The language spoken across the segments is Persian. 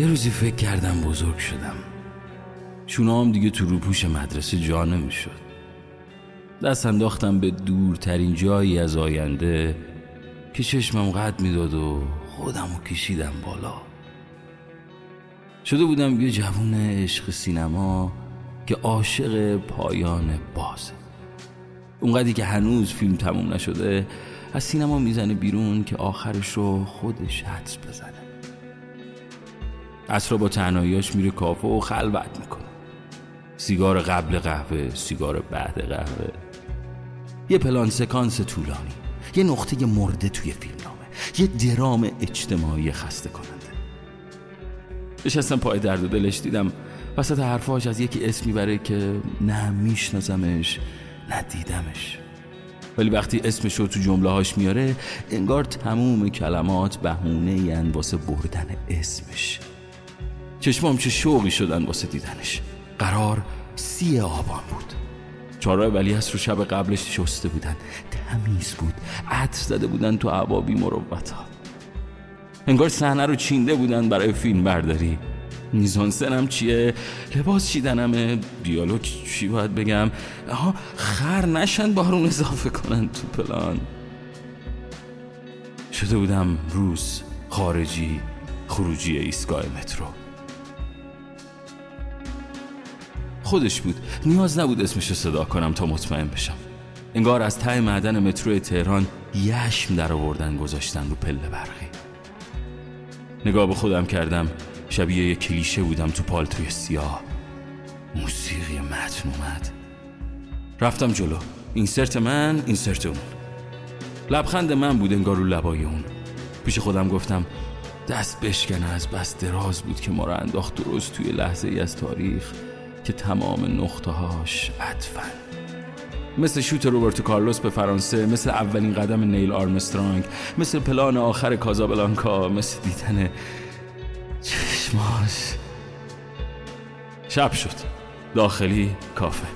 یه روزی فکر کردم بزرگ شدم. شونه‌ام دیگه تو روپوش مدرسه جا نمی‌شد. دست انداختم به دورترین جایی از آینده که چشمم قد میداد و خودم رو کشیدم بالا. شده بودم یه جوون عشق سینما که عاشق پایان بازه. اونقدری که هنوز فیلم تموم نشده از سینما میزنه بیرون که آخرش رو خودش حدس بزنه. عصرا با تنهاییاش میره کافه و خلوت میکنه. سیگار قبل قهوه، سیگار بعد قهوه. یه پلان سکانس طولانی، یه نقطه مرده توی فیلمنامه، یه درام اجتماعی خسته کننده. نشستم پای درد و دلش، دیدم وسط حرفاش از یکی اسمی بره که نه میشناسمش نه دیدمش، ولی وقتی اسمش رو تو جمله هاش میاره انگار تموم کلمات بهونه این واسه بردن اسمش. چشمام چه شوقی شدن واسه دیدنش. قرار 3 آبان بود. چهارراه ولیعصر رو شب قبلش شسته بودن، تمیز بود، عطر زده بودن تو عبابی مروت ها. انگار صحنه رو چینده بودن برای فیلم برداری. میزانسنم چیه، لباس چیدنمه، دیالوگ چی باید بگم، خر نشن بارون اضافه کنن تو پلان. شده بودم روز خارجی خروجی ایستگاه مترو. خودش بود، نیاز نبود اسمش صدا کنم تا مطمئن بشم. انگار از ته معدن مترو تهران یشم در آوردن گذاشتن رو پله برقی. نگاه به خودم کردم، شبیه یک کلیشه بودم تو پالتوی سیاه. موسیقی متن اومد، رفتم جلو. اینسرت من، اینسرت اون. لبخند من بود انگار رو لبای اون. پیش خودم گفتم دست بشکنه از بس دراز بود که ما رو انداخت درست توی لحظه ای از تاریخ که تمام نقطه هاش عطفن. مثل شوت روبرتو کارلوس به فرانسه، مثل اولین قدم نیل آرمسترانگ، مثل پلان آخر کازابلانکا، مثل دیدن چشماش. شب شد، داخلی کافه.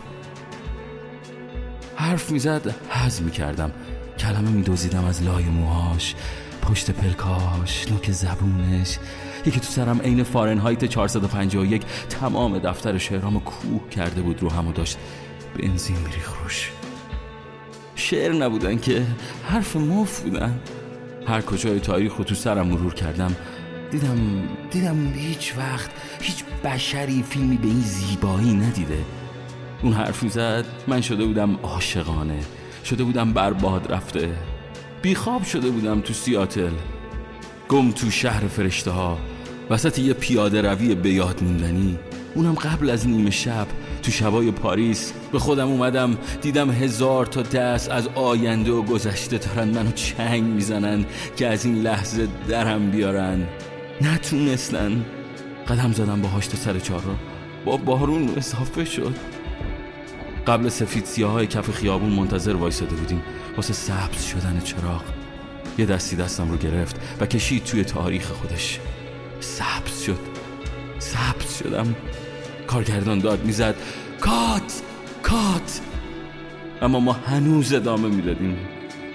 حرف میزد هضم میکردم، کلمه میدوزیدم از لای موهاش، پشت پلکاش، نوک زبونش. یکی تو سرم عین فارنهایت 451 تمام دفتر شعرامو کوه کرده بود، روحمو داشت بنزین میریخ روش. شعر نبودن که، حرف مفت بودن. هر کجای تاریخ رو تو سرم مرور کردم، دیدم هیچ وقت هیچ بشری فیلمی به این زیبایی ندیده. اون حرف زد، من شده بودم عاشقانه، شده بودم برباد رفته، بیخواب شده بودم تو سیاتل، گم تو شهر فرشته ها، وسط یه پیاده روی به یاد موندنی، اونم قبل از نیمه شب تو شبای پاریس. به خودم اومدم، دیدم 1000 تا دست از آینده و گذشته دارن منو چنگ میزنن که از این لحظه درم بیارن. نتونستن. قدم زدم با هاشت سر چهارراه، با بارون اضافه شد. قبل سفید سیاهای کف خیابون منتظر وایساده بودیم واسه سبز شدن چراغ. یه دستی دستم رو گرفت و کشید توی تاریخ خودش. سبز شد، سبز شدم. کارگردان داد میزد کات کات، اما ما هنوز ادامه میدادیم.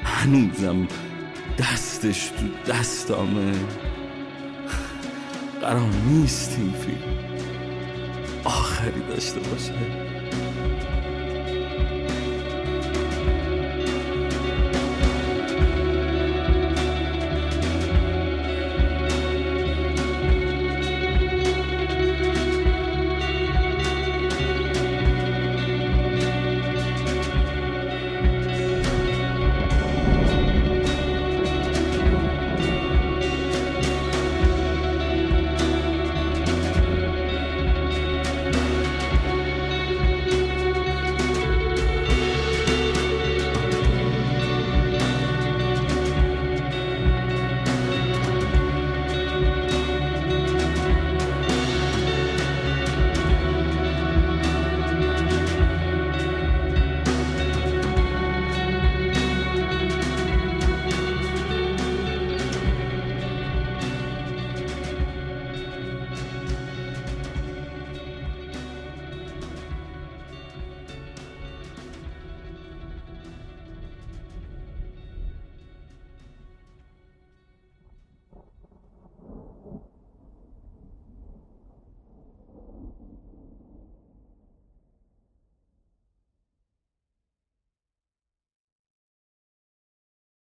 هنوزم دستش تو دستامه. قرار نیست این فیلم آخری داشته باشه.